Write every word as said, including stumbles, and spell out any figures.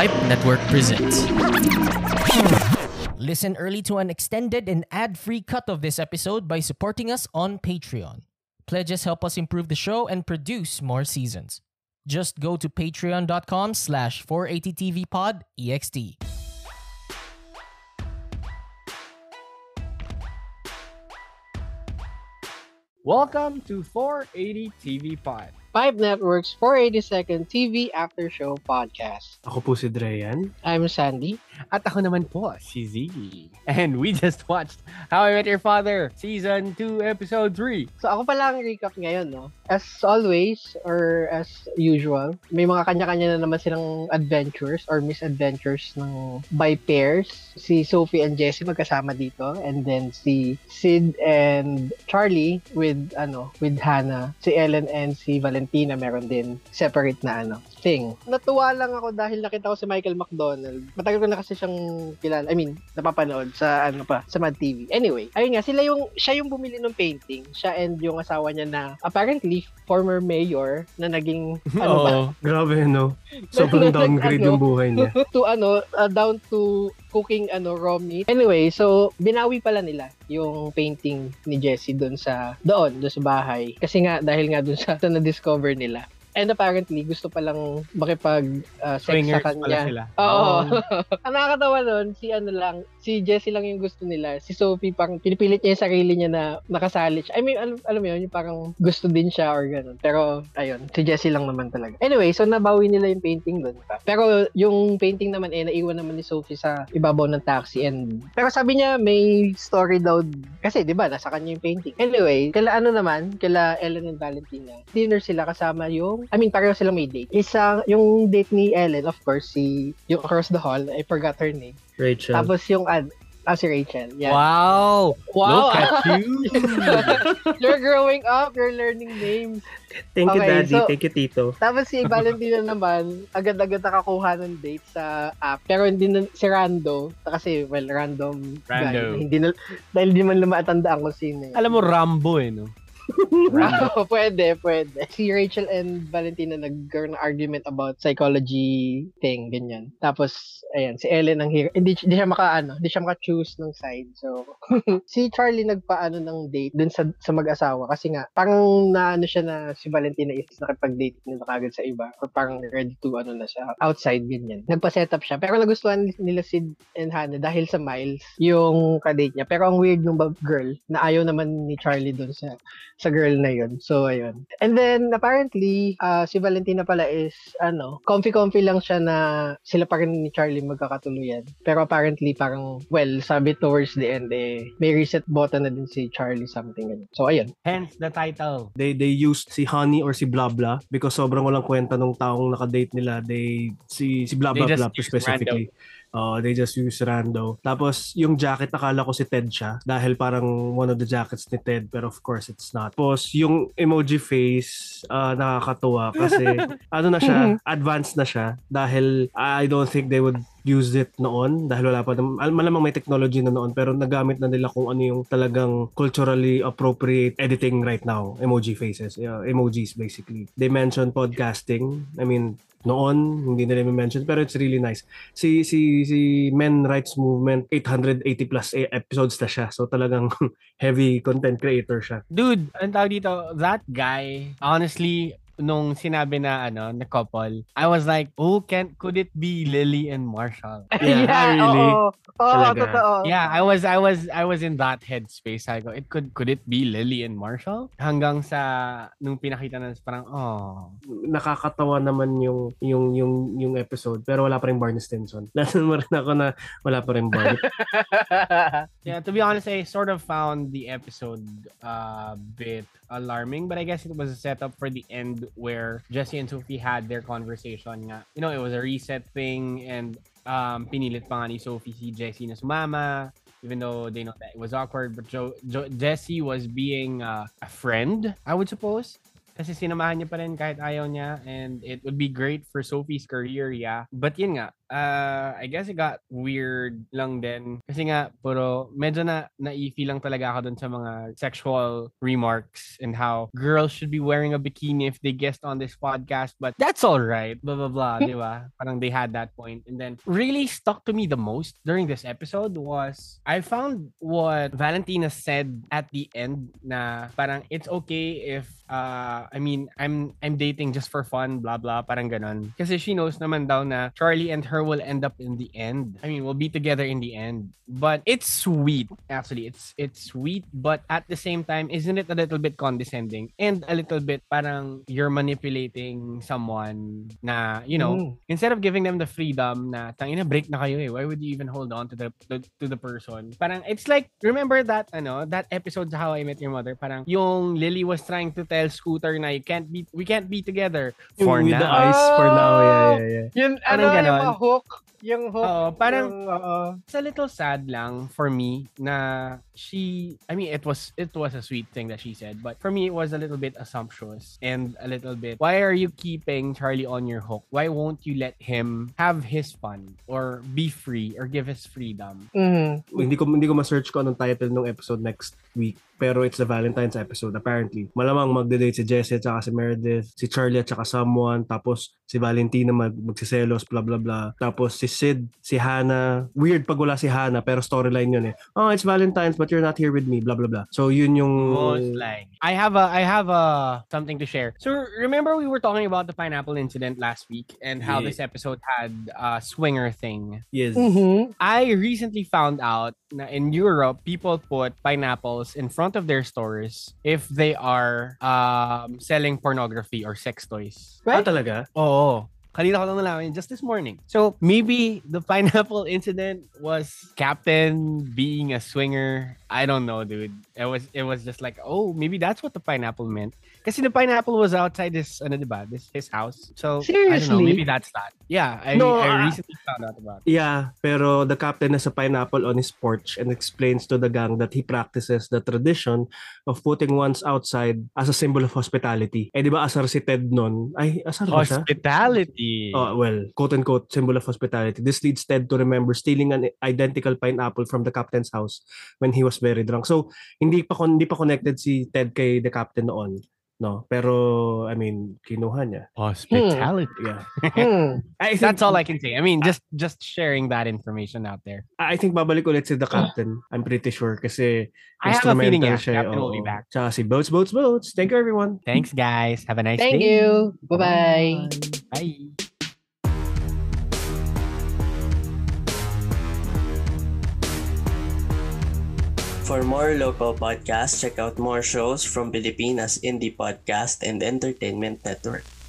Hype Network presents. Listen early to an extended and ad-free cut of this episode by supporting us on Patreon. Pledges help us improve the show and produce more seasons. Just go to patreon.com slash 480tvpodext. Welcome to four eighty T V Pod. Five Networks four eighty-second T V After Show Podcast. Ako po si Dreyan. I'm Sandy. At ako naman po si Ziggy. And we just watched How I Met Your Father Season two Episode three. So ako pala ang recap ngayon, no? As always, or as usual, may mga kanya-kanya na naman silang adventures or misadventures ng by pairs. Si Sophie and Jessie magkasama dito. And then si Sid and Charlie with, ano, with Hannah. Si Ellen and si Valentina. Tina meron din separate na ano thing. Natuwa lang ako dahil nakita ko si Michael McDonald. Matagal ko na kasi siyang kilala. I mean, napapanood sa ano pa, sa Mad T V. Anyway, ayun nga, sila yung siya yung bumili ng painting. Siya and yung asawa niya na apparently former mayor na naging ano oh, ba? Grabe no. Sobrang downgrade ano, yung buhay niya. To ano, uh, down to cooking ano raw meat. Anyway, so binawi pala nila yung painting ni Jessie doon sa doon, doon sa bahay. Kasi nga dahil nga doon sa, sa na-discover nila. And apparently, gusto palang makipag uh, sex swingers sa kanya. Sila. Oo. Oh. Ang nakakatawa nun, si ano lang, si Jessie lang yung gusto nila. Si Sophie, parang pinipilit niya yung sarili niya na nakasali siya. I mean, alam, alam mo yun, yung parang gusto din siya or gano'n. Pero, ayun, si Jessie lang naman talaga. Anyway, so nabawi nila yung painting dun. Pa. Pero yung painting naman eh, naiwan naman ni Sophie sa ibabaw ng taxi. And pero sabi niya, may story daw. Kasi, di ba, nasa kanya yung painting. Anyway, kala ano naman, kala Ellen and Valentina, dinner sila kasama yung I mean, pareho silang may date. Isang, yung date ni Ellen, of course, si, yung across the hall, I forgot her name. Rachel. Tapos yung, ad, ah, si Rachel. Yeah. Wow! Wow! Look at you! You're growing up, you're learning names. Thank okay, you, Daddy. So, thank you, Tito. Tapos si Valentina naman, agad-agad nakakuha ng date sa app. Pero hindi na, si Rando, kasi, well, random. Rando. Guy, hindi na, dahil hindi man lumatandaan ko sino. Alam mo, Rambo eh, no? Wow, pwede, pwede. Si Rachel and Valentina nagkaroon ng argument about psychology thing, ganyan. Tapos, ayan, si Ellen ang hero. Hindi eh, siya maka-ano, hindi siya maka-choose ng side. So, si Charlie nagpaano ng date dun sa, sa mag-asawa. Kasi nga, parang naano siya na si Valentina is nakipag-date nila kagad sa iba. Or parang ready to ano na siya, outside, ganyan. Nagpa-set up siya. Pero nagustuhan nila Sid and Hannah dahil sa Miles, yung kadate niya. Pero ang weird yung girl, na ayaw naman ni Charlie dun sa sa girl na yun. So, ayun. And then, apparently, uh, si Valentina pala is, ano, comfy-comfy lang siya na sila pa rin ni Charlie magkakatuluyan. Pero apparently, parang, well, sabi towards the end, eh, may reset button na din si Charlie something. Ganun. So, ayun. Hence the title. They they used si Honey or si Blabla because sobrang walang kwenta nung taong nakadate nila. They, si, si Blabla Blabla specifically. Random. Uh, they just use rando. Tapos, yung jacket, akala ko si Ted siya. Dahil parang one of the jackets ni Ted. Pero of course, it's not. Tapos, yung emoji face, uh, nakakatuwa. Kasi, ano na siya, advanced na siya. Dahil, I don't think they would used it noon dahil wala pa malamang may technology na noon pero nagamit na nila kung ano yung talagang culturally appropriate editing right now. Emoji faces, uh, emojis basically. They mentioned podcasting. I mean, noon hindi nila mention pero it's really nice. Si si si Men Rights Movement eight hundred eighty plus episodes na siya. So talagang heavy content creator siya. Dude, ang tawag dito, that guy honestly nung sinabi na ano na couple, I was like, oh, can could it be Lily and Marshall? Yeah, yeah really. Oh, oh totoo. Yeah, I was, I was, I was in that headspace. I go, it could, could it be Lily and Marshall? Hanggang sa nung pinakita na parang, oh, nakakatawa naman yung yung yung yung episode, pero wala pa rin Barney Stinson. Nasan mo rin ako na wala pa rin Barney. Yeah, to be honest, I sort of found the episode a bit alarming, but I guess it was a setup for the end. Where Jessie and Sophie had their conversation nga. You know, it was a reset thing and um, pinilit pa nga ni Sophie si Jessie na sumama even though they know that it was awkward. But jo- jo- Jessie was being uh, a friend, I would suppose. Kasi sinamahan niya pa rin kahit ayaw niya and it would be great for Sophie's career, yeah. But yun nga, uh, I guess it got weird lang din. Kasi nga, puro, medyo na naifi lang talaga ako dun sa mga sexual remarks and how girls should be wearing a bikini if they guest on this podcast, but that's alright, blah, blah, blah, di ba? Parang they had that point. And then, really stuck to me the most during this episode was, I found what Valentina said at the end na parang, it's okay if, uh, I mean, I'm, I'm dating just for fun, blah, blah, parang ganon. Kasi she knows naman daw na Charlie and her will end up in the end. I mean, we'll be together in the end. But it's sweet, actually. It's it's sweet, but at the same time, isn't it a little bit condescending? And a little bit parang you're manipulating someone na, you know, mm. instead of giving them the freedom na, tangina, break na kayo eh. Why would you even hold on to the to, to the person? Parang, it's like, remember that, ano, that episode How I Met Your Mother? Parang, yung Lily was trying to tell Scooter na, you can't be, we can't be together. For with now. The eyes, for now, yeah, yeah, yeah. Yun, ano, yung hook, yung hook. Oo, parang, yung, uh, it's a little sad lang for me na she, I mean, it was, it was a sweet thing that she said, but for me, it was a little bit assumptuous and a little bit, why are you keeping Charlie on your hook? Why won't you let him have his fun or be free or give his freedom? Mm-hmm. Hindi ko, hindi ko ma-search ko anong title ng episode next week, pero it's the Valentine's episode, apparently. Malamang magde-date si Jessie, tsaka si Meredith, si Charlie, tsaka someone, tapos si Valentina mag- magsiselos, blah, blah, blah. Tapos si Sid, si Hannah, weird pag wala si Hannah, pero storyline yun eh. Oh, it's Valentine's, but you're not here with me, blah, blah, blah. So, yun yung... Most like, I have a, I have a, something to share. So, remember we were talking about the pineapple incident last week and how yeah. this episode had a swinger thing. Yes. Mm-hmm. I recently found out na in Europe, people put pineapples in front of their stores if they are um, selling pornography or sex toys. Right? Ah, talaga? Oo. Kanina ko lang nalaman just this morning. So, maybe the pineapple incident was Captain being a swinger. I don't know, dude. It was it was just like, oh, maybe that's what the pineapple meant. Kasi the pineapple was outside this, ano, diba? This, his house. So, seriously? I don't know. Maybe that's that. Yeah, I, no, I recently uh, found out about it. Yeah, pero the captain has a pineapple on his porch and explains to the gang that he practices the tradition of putting ones outside as a symbol of hospitality. Eh, diba, asar si Ted nun? Ay, asar ba siya? Hospitality. Oh, well, quote-unquote, symbol of hospitality. This leads Ted to remember stealing an identical pineapple from the captain's house when he was very drunk. So, hindi pa hindi pa connected si Ted kay the captain noon, no? Pero I mean, kinuha niya. Hospitality. Yeah. I think, that's all I can say. I mean, just just sharing that information out there. I think babalik ulit si the captain. I'm pretty sure kasi I have a feeling yeah, siya, captain oh, will be back. Tsaka si Boats, Boats, Boats. Thank you, everyone. Thanks, guys. Have a nice Thank day. Thank you. Bye-bye. Bye. For more local podcasts, check out more shows from Filipinas Indie Podcast and Entertainment Network.